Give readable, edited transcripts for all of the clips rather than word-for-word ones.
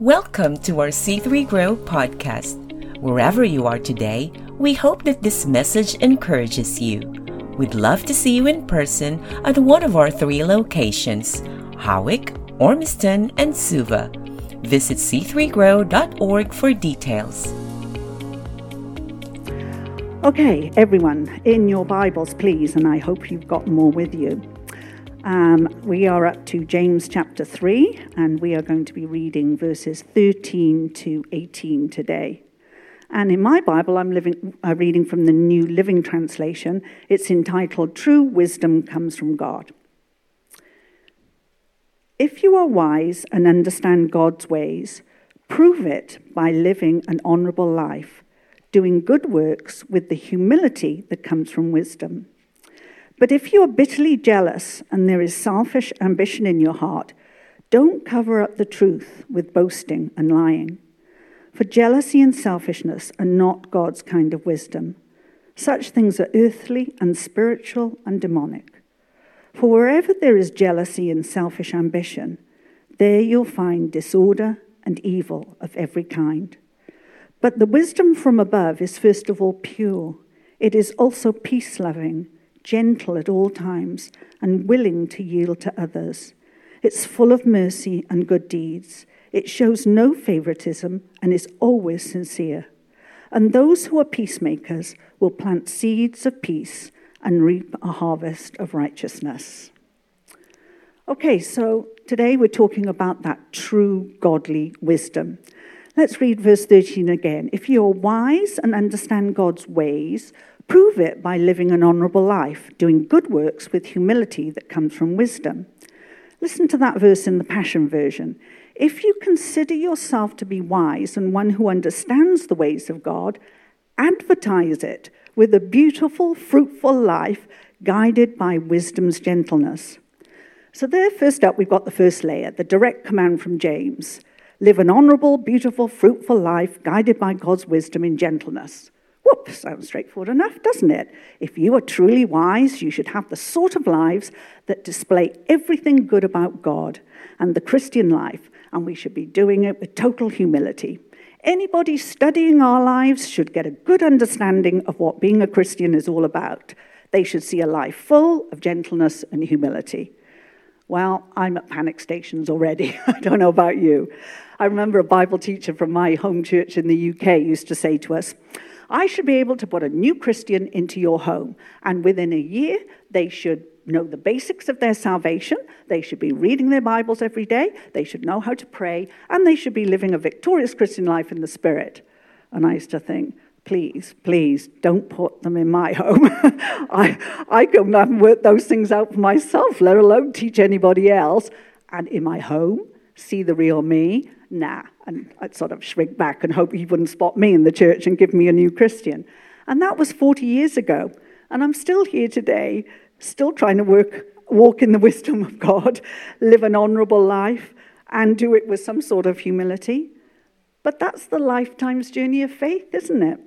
Welcome to our C3Grow podcast. Wherever you are today, we hope that this message encourages you. We'd love to see you in person at one of our three locations, Howick, Ormiston, and Suva. Visit c3grow.org for details. Okay, everyone, in your Bibles, please, and I hope you've got more with you. We are up to James chapter 3, and we are going to be reading verses 13 to 18 today. And in my Bible, I'm reading from the New Living Translation. It's entitled, True Wisdom Comes from God. If you are wise and understand God's ways, prove it by living an honorable life, doing good works with the humility that comes from wisdom. But if you are bitterly jealous and there is selfish ambition in your heart, don't cover up the truth with boasting and lying. For jealousy and selfishness are not God's kind of wisdom. Such things are earthly and spiritual and demonic. For wherever there is jealousy and selfish ambition, there you'll find disorder and evil of every kind. But the wisdom from above is first of all pure. It is also peace-loving, gentle at all times, and willing to yield to others. It's full of mercy and good deeds. It shows no favoritism and is always sincere. And those who are peacemakers will plant seeds of peace and reap a harvest of righteousness. Okay, so today we're talking about that true godly wisdom. Let's read verse 13 again. If you are wise and understand God's ways, prove it by living an honorable life, doing good works with humility that comes from wisdom. Listen to that verse in the Passion Version. If you consider yourself to be wise and one who understands the ways of God, advertise it with a beautiful, fruitful life guided by wisdom's gentleness. So there, first up, we've got the first layer, the direct command from James. Live an honorable, beautiful, fruitful life guided by God's wisdom in gentleness. Whoop, sounds straightforward enough, doesn't it? If you are truly wise, you should have the sort of lives that display everything good about God and the Christian life, and we should be doing it with total humility. Anybody studying our lives should get a good understanding of what being a Christian is all about. They should see a life full of gentleness and humility. Well, I'm at panic stations already. I don't know about you. I remember a Bible teacher from my home church in the UK used to say to us, I should be able to put a new Christian into your home, and within a year, they should know the basics of their salvation, they should be reading their Bibles every day, they should know how to pray, and they should be living a victorious Christian life in the Spirit. And I used to think, please, don't put them in my home. I couldn't work those things out for myself, let alone teach anybody else. And in my home, see the real me? Nah. And I'd sort of shrink back and hope he wouldn't spot me in the church and give me a new Christian. And that was 40 years ago. And I'm still here today, still trying to walk in the wisdom of God, live an honorable life, and do it with some sort of humility. But that's the lifetime's journey of faith, isn't it?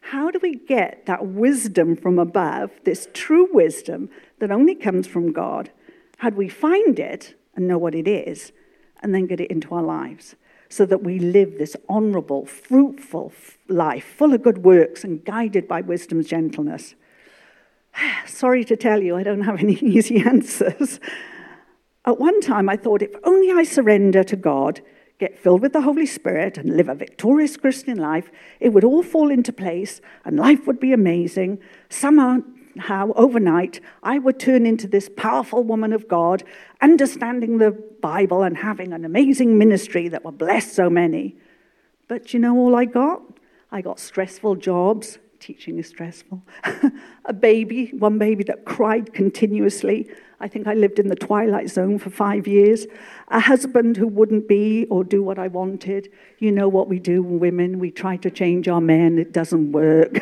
How do we get that wisdom from above, this true wisdom that only comes from God? How do we find it and know what it is, and then get it into our lives, so that we live this honorable, fruitful life, full of good works and guided by wisdom's gentleness? Sorry to tell you, I don't have any easy answers. At one time, I thought, if only I surrender to God, get filled with the Holy Spirit, and live a victorious Christian life, it would all fall into place, and life would be amazing. Somehow, overnight, I would turn into this powerful woman of God, understanding the Bible and having an amazing ministry that will bless so many. But you know all I got? I got stressful jobs. Teaching is stressful. one baby that cried continuously. I think I lived in the twilight zone for 5 years. A husband who wouldn't be or do what I wanted. You know what we do, women. We try to change our men. It doesn't work.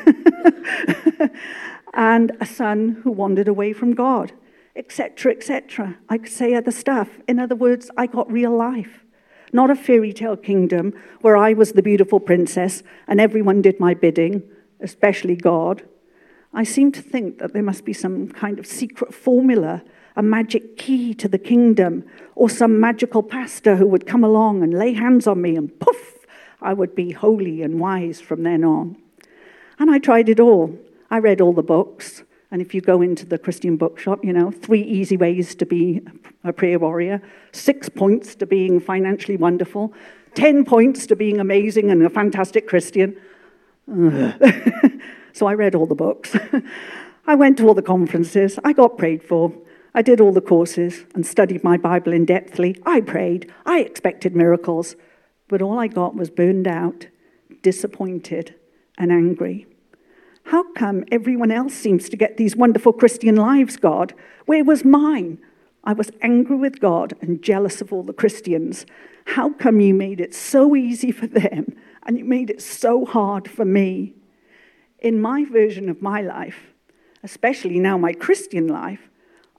And a son who wandered away from God, etc., etc. I could say other stuff. In other words, I got real life. Not a fairy tale kingdom where I was the beautiful princess and everyone did my bidding, especially God. I seem to think that there must be some kind of secret formula, a magic key to the kingdom, or some magical pastor who would come along and lay hands on me and poof, I would be holy and wise from then on. And I tried it all. I read all the books. And if you go into the Christian bookshop, 3 easy ways to be a prayer warrior, 6 points to being financially wonderful, 10 points to being amazing and a fantastic Christian. So I read all the books. I went to all the conferences. I got prayed for. I did all the courses and studied my Bible in depthly. I prayed. I expected miracles. But all I got was burned out, disappointed, and angry. How come everyone else seems to get these wonderful Christian lives, God? Where was mine? I was angry with God and jealous of all the Christians. How come you made it so easy for them and you made it so hard for me? In my version of my life, especially now my Christian life,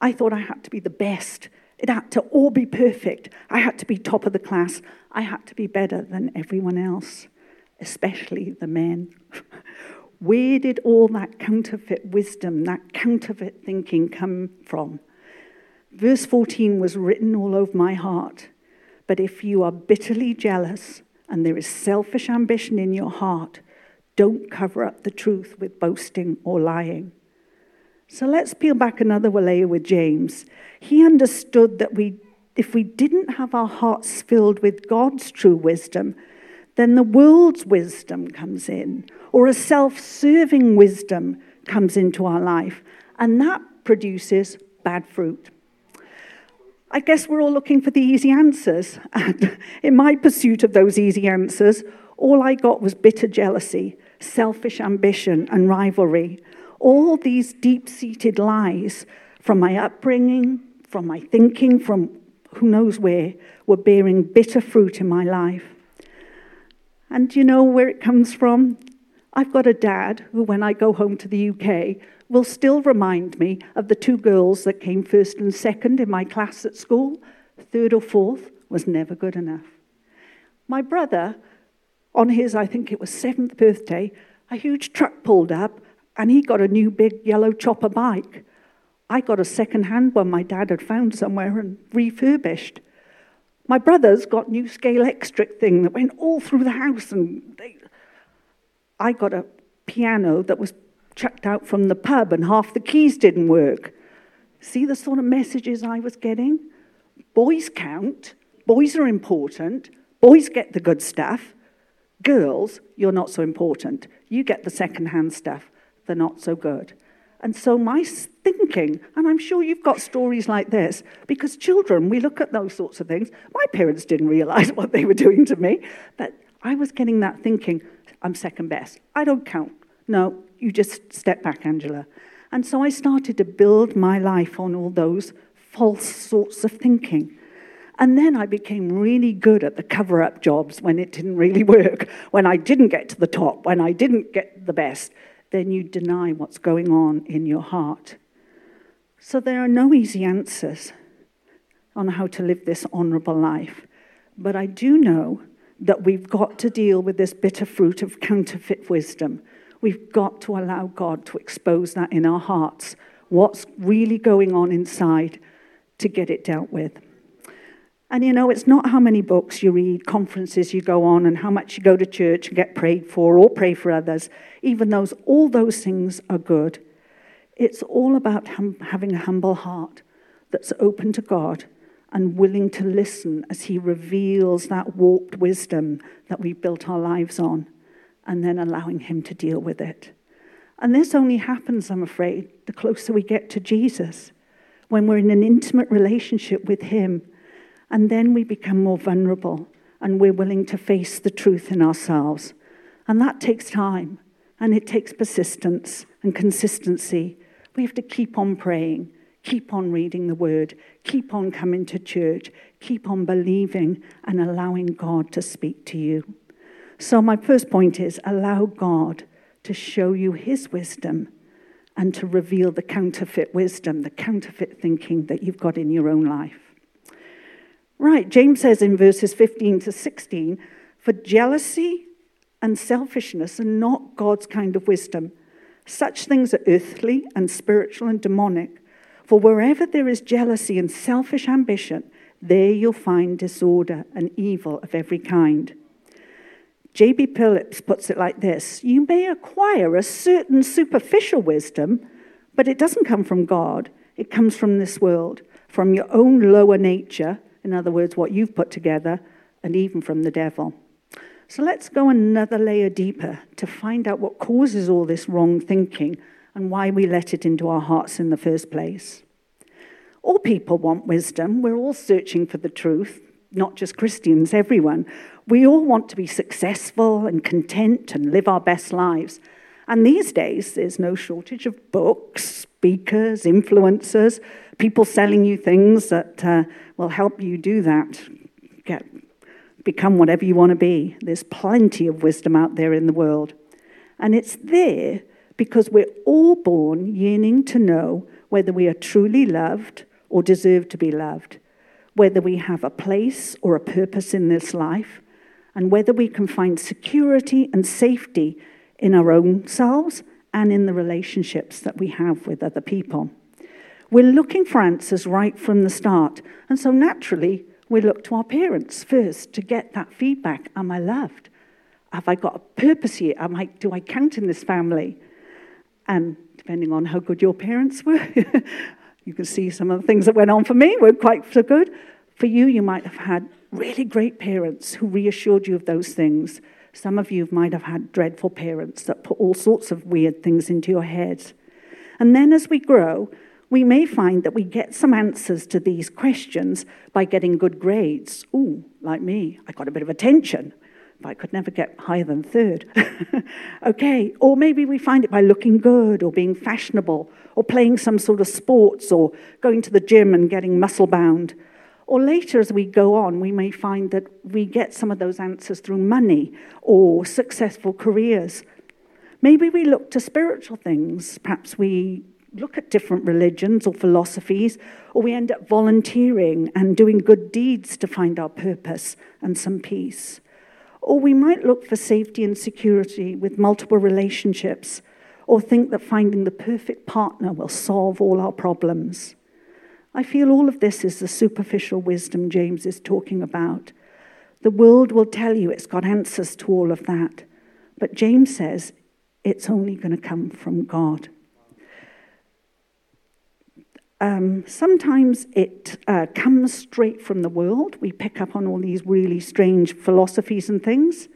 I thought I had to be the best. It had to all be perfect. I had to be top of the class. I had to be better than everyone else, especially the men. Where did all that counterfeit wisdom, that counterfeit thinking come from? Verse 14 was written all over my heart. But if you are bitterly jealous and there is selfish ambition in your heart, don't cover up the truth with boasting or lying. So let's peel back another layer with James. He understood that if we didn't have our hearts filled with God's true wisdom, then the world's wisdom comes in, or a self-serving wisdom comes into our life, and that produces bad fruit. I guess we're all looking for the easy answers, and in my pursuit of those easy answers, all I got was bitter jealousy, selfish ambition, and rivalry. All these deep-seated lies from my upbringing, from my thinking, from who knows where, were bearing bitter fruit in my life. And do you know where it comes from? I've got a dad who, when I go home to the UK, will still remind me of the 2 girls that came 1st and 2nd in my class at school. 3rd or 4th was never good enough. My brother, on his, I think it was 7th birthday, a huge truck pulled up and he got a new big yellow chopper bike. I got a second-hand one my dad had found somewhere and refurbished. My brother's got new scale electric thing that went all through the house, and I got a piano that was chucked out from the pub and half the keys didn't work. See the sort of messages I was getting? Boys count, boys are important, boys get the good stuff. Girls, you're not so important. You get the second-hand stuff, they're not so good. And so my thinking, and I'm sure you've got stories like this, because children, we look at those sorts of things. My parents didn't realize what they were doing to me, but I was getting that thinking, I'm second best. I don't count. No, you just step back, Angela. And so I started to build my life on all those false sorts of thinking. And then I became really good at the cover-up jobs when it didn't really work, when I didn't get to the top, when I didn't get the best. Then you deny what's going on in your heart. So there are no easy answers on how to live this honorable life. But I do know that we've got to deal with this bitter fruit of counterfeit wisdom. We've got to allow God to expose that in our hearts, what's really going on inside, to get it dealt with. And it's not how many books you read, conferences you go on, and how much you go to church and get prayed for or pray for others. Even all those things are good. It's all about having a humble heart that's open to God and willing to listen as he reveals that warped wisdom that we built our lives on, and then allowing him to deal with it. And this only happens, I'm afraid, the closer we get to Jesus, when we're in an intimate relationship with him. And then we become more vulnerable and we're willing to face the truth in ourselves. And that takes time, and it takes persistence and consistency. We have to keep on praying, keep on reading the word, keep on coming to church, keep on believing and allowing God to speak to you. So my first point is, allow God to show you his wisdom and to reveal the counterfeit wisdom, the counterfeit thinking that you've got in your own life. Right, James says in verses 15 to 16, for jealousy and selfishness are not God's kind of wisdom. Such things are earthly and spiritual and demonic. For wherever there is jealousy and selfish ambition, there you'll find disorder and evil of every kind. J.B. Phillips puts it like this: you may acquire a certain superficial wisdom, but it doesn't come from God. It comes from this world, from your own lower nature, in other words, what you've put together, and even from the devil. So let's go another layer deeper to find out what causes all this wrong thinking and why we let it into our hearts in the first place. All people want wisdom. We're all searching for the truth, not just Christians, everyone. We all want to be successful and content and live our best lives. And these days, there's no shortage of books, speakers, influencers, people selling you things that will help you do that, become whatever you want to be. There's plenty of wisdom out there in the world. And it's there because we're all born yearning to know whether we are truly loved or deserve to be loved, whether we have a place or a purpose in this life, and whether we can find security and safety in our own selves and in the relationships that we have with other people. We're looking for answers right from the start, and so naturally we look to our parents first to get that feedback. Am I loved? Have I got a purpose here? Do I count in this family? And depending on how good your parents were, you can see some of the things that went on for me weren't quite so good. For you, you might have had really great parents who reassured you of those things. Some of you might have had dreadful parents that put all sorts of weird things into your head. And then as we grow, we may find that we get some answers to these questions by getting good grades. Ooh, like me, I got a bit of attention, but I could never get higher than third. Okay, or maybe we find it by looking good or being fashionable or playing some sort of sports or going to the gym and getting muscle bound. Or later, as we go on, we may find that we get some of those answers through money or successful careers. Maybe we look to spiritual things. Perhaps we look at different religions or philosophies, or we end up volunteering and doing good deeds to find our purpose and some peace. Or we might look for safety and security with multiple relationships, or think that finding the perfect partner will solve all our problems. I feel all of this is the superficial wisdom James is talking about. The world will tell you it's got answers to all of that, but James says it's only going to come from God. Sometimes it comes straight from the world. We pick up on all these really strange philosophies and things.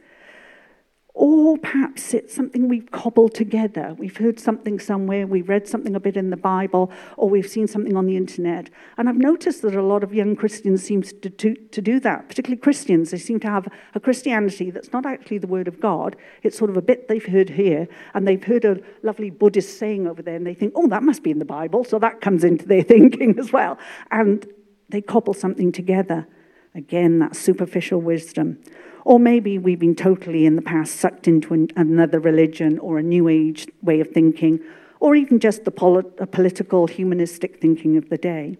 Or perhaps it's something we've cobbled together. We've heard something somewhere, we've read something a bit in the Bible, or we've seen something on the internet. And I've noticed that a lot of young Christians seem to do that, particularly Christians. They seem to have a Christianity that's not actually the word of God. It's sort of a bit they've heard here, and they've heard a lovely Buddhist saying over there, and they think, oh, that must be in the Bible, so that comes into their thinking as well. And they cobble something together. Again, that superficial wisdom. Or maybe we've been totally in the past sucked into another religion or a new age way of thinking, or even just the political, humanistic thinking of the day.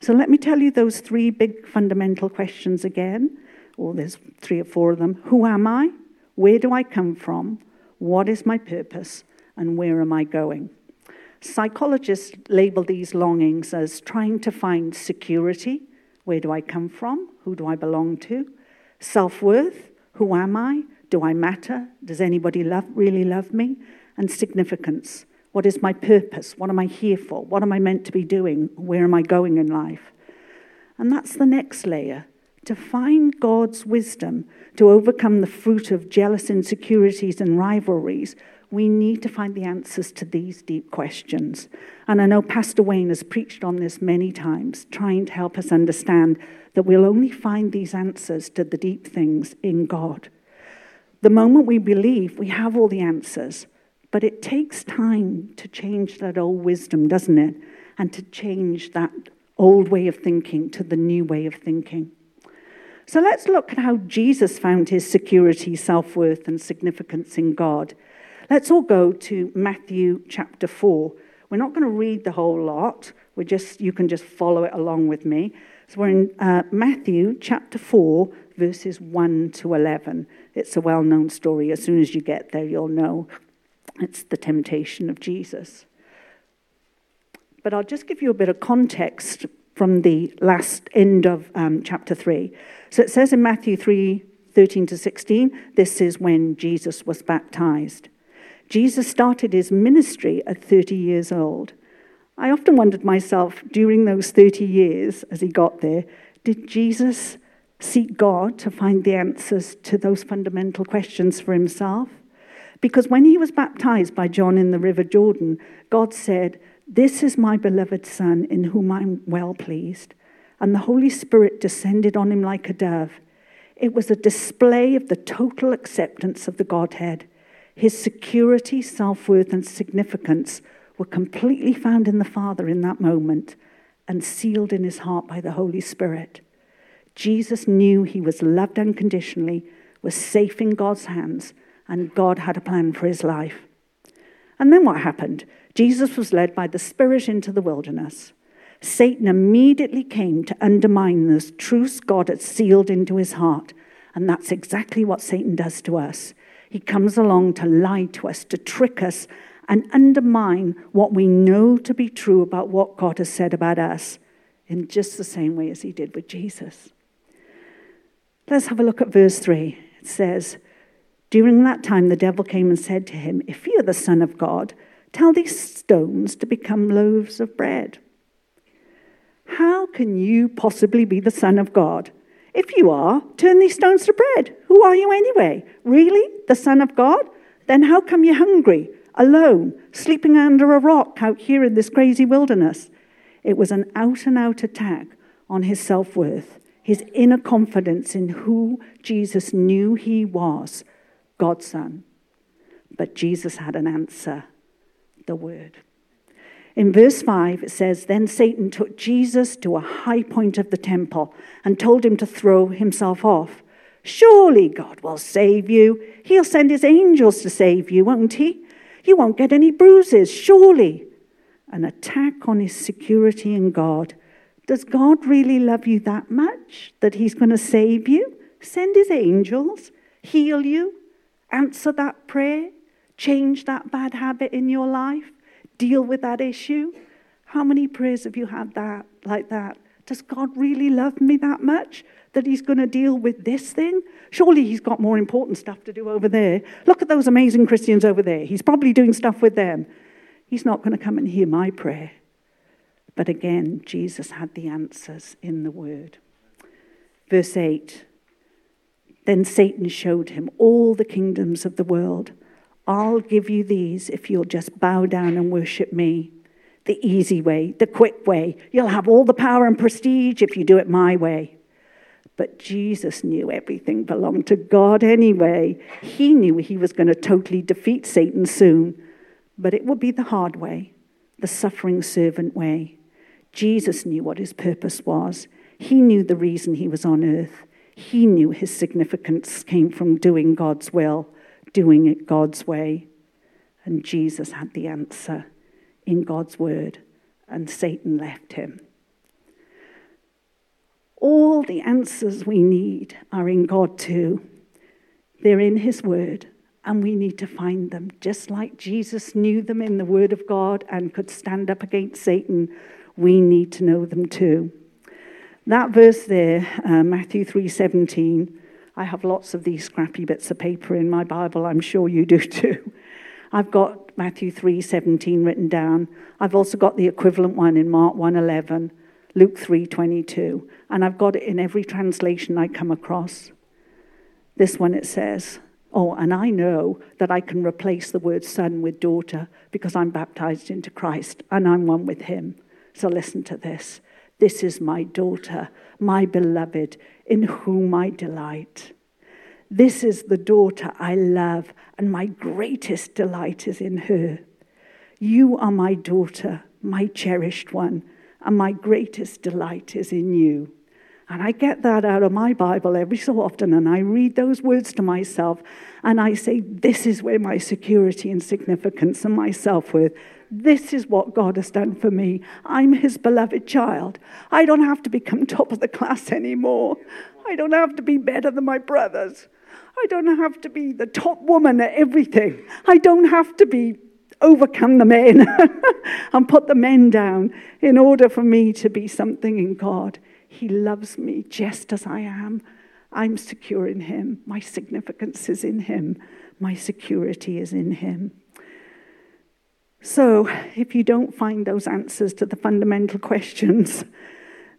So let me tell you those three big fundamental questions again, or there's three or four of them. Who am I? Where do I come from? What is my purpose? And where am I going? Psychologists label these longings as trying to find security. Where do I come from? Who do I belong to? Self-worth, who am I? Do I matter? Does anybody really love me? And significance, what is my purpose? What am I here for? What am I meant to be doing? Where am I going in life? And that's the next layer, to find God's wisdom to overcome the fruit of jealous insecurities and rivalries. We need to find the answers to these deep questions. And I know Pastor Wayne has preached on this many times, trying to help us understand that we'll only find these answers to the deep things in God. The moment we believe we have all the answers, but it takes time to change that old wisdom, doesn't it? And to change that old way of thinking to the new way of thinking. So let's look at how Jesus found his security, self-worth, and significance in God. Let's all go to Matthew chapter 4. We're not going to read the whole lot. You can just follow it along with me. So we're in Matthew chapter 4, verses 1 to 11. It's a well-known story. As soon as you get there, you'll know It's the temptation of Jesus. But I'll just give you a bit of context from the last end of chapter 3. So it says in Matthew 3:13-16, this is when Jesus was baptized. Jesus started his ministry at 30 years old. I often wondered myself, during those 30 years as he got there, did Jesus seek God to find the answers to those fundamental questions for himself? Because when he was baptized by John in the River Jordan, God said, "This is my beloved Son, in whom I'm well pleased." And the Holy Spirit descended on him like a dove. It was a display of the total acceptance of the Godhead. His security, self-worth, and significance were completely found in the Father in that moment and sealed in his heart by the Holy Spirit. Jesus knew he was loved unconditionally, was safe in God's hands, and God had a plan for his life. And then what happened? Jesus was led by the Spirit into the wilderness. Satan immediately came to undermine this truce God had sealed into his heart. And that's exactly what Satan does to us. He comes along to lie to us, to trick us, and undermine what we know to be true about what God has said about us, in just the same way as he did with Jesus. Let's have a look at verse 3. It says, "During that time the devil came and said to him, 'If you are the Son of God, tell these stones to become loaves of bread.'" How can you possibly be the Son of God? If you are, turn these stones to bread. Who are you anyway? Really? The Son of God? Then how come you're hungry, alone, sleeping under a rock out here in this crazy wilderness? It was an out-and-out attack on his self-worth, his inner confidence in who Jesus knew he was, God's Son. But Jesus had an answer. The word. In verse 5, it says, "Then Satan took Jesus to a high point of the temple and told him to throw himself off. 'Surely God will save you. He'll send his angels to save you, won't he? You won't get any bruises, surely.'" An attack on his security in God. Does God really love you that much that he's going to save you, send his angels, heal you, answer that prayer? Change that bad habit in your life. Deal with that issue. How many prayers have you had that like that? Does God really love me that much that he's going to deal with this thing? Surely he's got more important stuff to do over there. Look at those amazing Christians over there. He's probably doing stuff with them. He's not going to come and hear my prayer. But again, Jesus had the answers in the word. Verse 8, "Then Satan showed him all the kingdoms of the world. 'I'll give you these if you'll just bow down and worship me.' The easy way, the quick way. You'll have all the power and prestige if you do it my way." But Jesus knew everything belonged to God anyway. He knew he was going to totally defeat Satan soon. But it would be the hard way, the suffering servant way. Jesus knew what his purpose was. He knew the reason he was on earth. He knew his significance came from doing God's will, doing it God's way. And Jesus had the answer in God's word, and Satan left him. All the answers we need are in God too. They're in his word, and we need to find them, just like Jesus knew them in the word of God and could stand up against Satan. We need to know them too. That verse there, Matthew 3:17, I have lots of these scrappy bits of paper in my Bible. I'm sure you do too. I've got Matthew 3:17 written down. I've also got the equivalent one in Mark 1:11, Luke 3:22, and I've got it in every translation I come across. This one, it says, "Oh, and I know that I can replace the word son with daughter because I'm baptized into Christ and I'm one with him. So listen to this. This is my daughter, my beloved, in whom I delight. This is the daughter I love, and my greatest delight is in her. You are my daughter, my cherished one, and my greatest delight is in you." And I get that out of my Bible every so often, and I read those words to myself, and I say, this is where my security and significance and my self-worth, this is what God has done for me. I'm his beloved child. I don't have to become top of the class anymore. I don't have to be better than my brothers. I don't have to be the top woman at everything. I don't have to be overcome the men and put the men down in order for me to be something in God. He loves me just as I am. I'm secure in him. My significance is in him. My security is in him. So if you don't find those answers to the fundamental questions,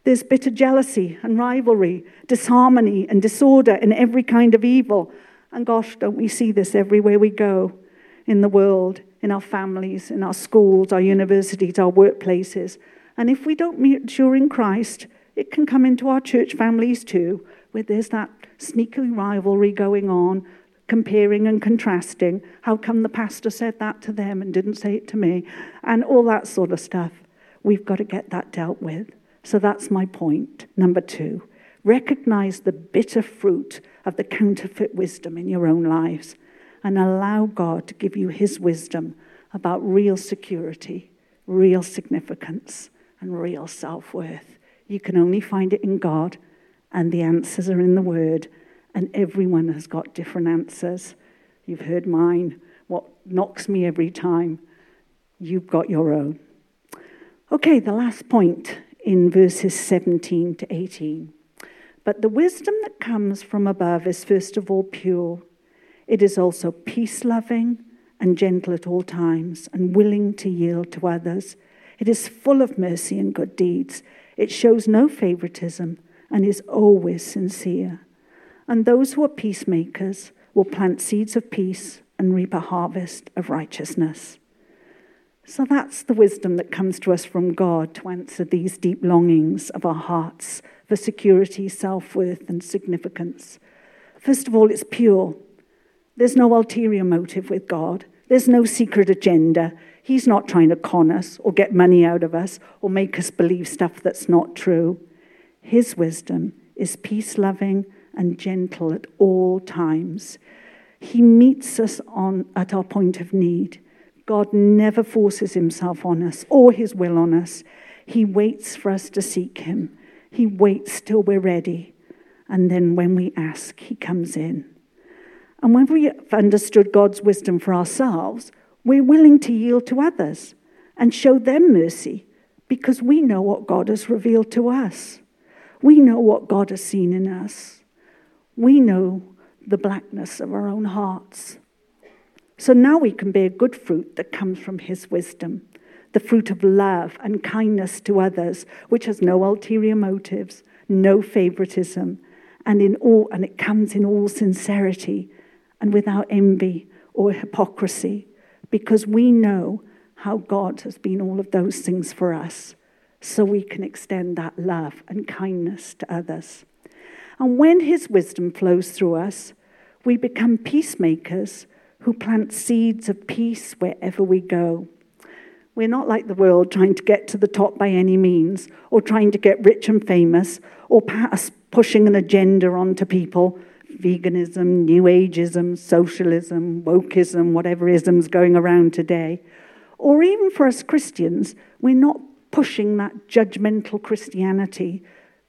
there's bitter jealousy and rivalry, disharmony and disorder and every kind of evil. And gosh, don't we see this everywhere we go in the world, in our families, in our schools, our universities, our workplaces. And if we don't mature in Christ, it can come into our church families too, where there's that sneaky rivalry going on, comparing and contrasting. How come the pastor said that to them and didn't say it to me? And all that sort of stuff. We've got to get that dealt with. So that's my point, number 2. Recognize the bitter fruit of the counterfeit wisdom in your own lives and allow God to give you his wisdom about real security, real significance, and real self-worth. You can only find it in God, and the answers are in the Word, and everyone has got different answers. You've heard mine, what knocks me every time. You've got your own. Okay, the last point in verses 17 to 18. But the wisdom that comes from above is first of all pure. It is also peace-loving and gentle at all times and willing to yield to others. It is full of mercy and good deeds. It shows no favoritism and is always sincere. And those who are peacemakers will plant seeds of peace and reap a harvest of righteousness. So that's the wisdom that comes to us from God to answer these deep longings of our hearts for security, self-worth, and significance. First of all, it's pure. There's no ulterior motive with God. There's no secret agenda. He's not trying to con us or get money out of us or make us believe stuff that's not true. His wisdom is peace-loving and gentle at all times. He meets us at our point of need. God never forces himself on us or his will on us. He waits for us to seek him. He waits till we're ready. And then when we ask, he comes in. And when we've understood God's wisdom for ourselves, we're willing to yield to others and show them mercy because we know what God has revealed to us. We know what God has seen in us. We know the blackness of our own hearts. So now we can bear good fruit that comes from his wisdom, the fruit of love and kindness to others, which has no ulterior motives, no favoritism, and it comes in all sincerity and without envy or hypocrisy, because we know how God has been all of those things for us, so we can extend that love and kindness to others. And when his wisdom flows through us, we become peacemakers who plant seeds of peace wherever we go. We're not like the world trying to get to the top by any means, or trying to get rich and famous, or pushing an agenda onto people. Veganism, New Ageism, socialism, wokeism, whatever ism's going around today. Or even for us Christians, we're not pushing that judgmental Christianity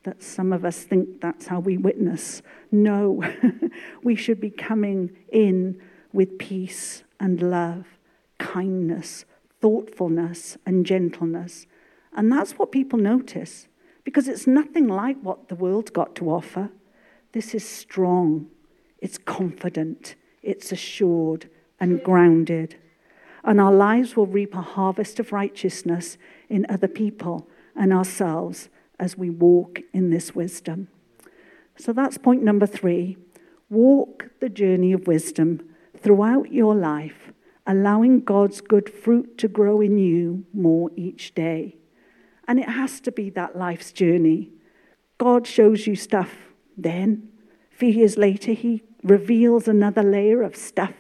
that some of us think that's how we witness. No, we should be coming in with peace and love, kindness, thoughtfulness and gentleness. And that's what people notice, because it's nothing like what the world's got to offer. This is strong, it's confident, it's assured and grounded. And our lives will reap a harvest of righteousness in other people and ourselves as we walk in this wisdom. So that's point number 3. Walk the journey of wisdom throughout your life, allowing God's good fruit to grow in you more each day. And it has to be that life's journey. God shows you stuff then. A few years later, he reveals another layer of stuff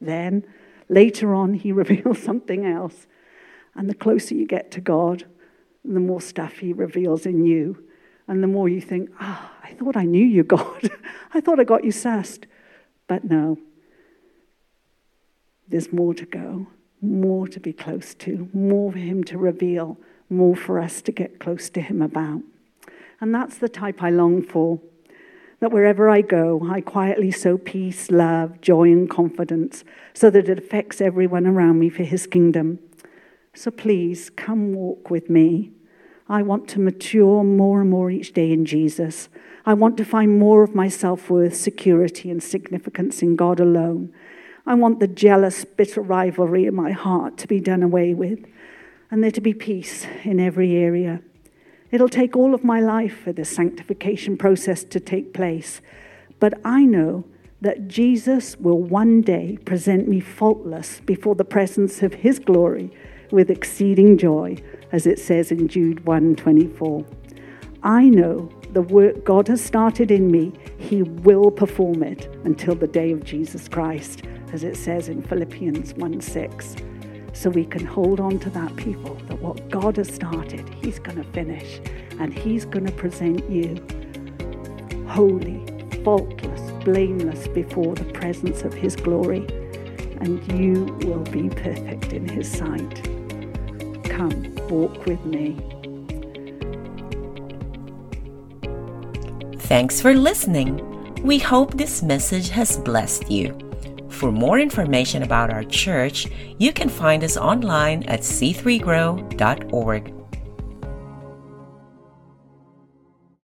then. Later on, he reveals something else. And the closer you get to God, the more stuff he reveals in you. And the more you think, I thought I knew you, God. I thought I got you sussed. But no. There's more to go, more to be close to, more for him to reveal, more for us to get close to him about. And that's the type I long for. that wherever I go, I quietly sow peace, love, joy, and confidence, so that it affects everyone around me for his kingdom. So please, come walk with me. I want to mature more and more each day in Jesus. I want to find more of my self-worth, security, and significance in God alone. I want the jealous, bitter rivalry in my heart to be done away with, and there to be peace in every area. It'll take all of my life for this sanctification process to take place, but I know that Jesus will one day present me faultless before the presence of his glory with exceeding joy, as it says in Jude 1:24. I know the work God has started in me, he will perform it until the day of Jesus Christ, as it says in Philippians 1:6. So we can hold on to that, people, that what God has started, he's going to finish, and he's going to present you holy, faultless, blameless before the presence of his glory, and you will be perfect in his sight. Come, walk with me. Thanks for listening. We hope this message has blessed you. For more information about our church, you can find us online at c3grow.org.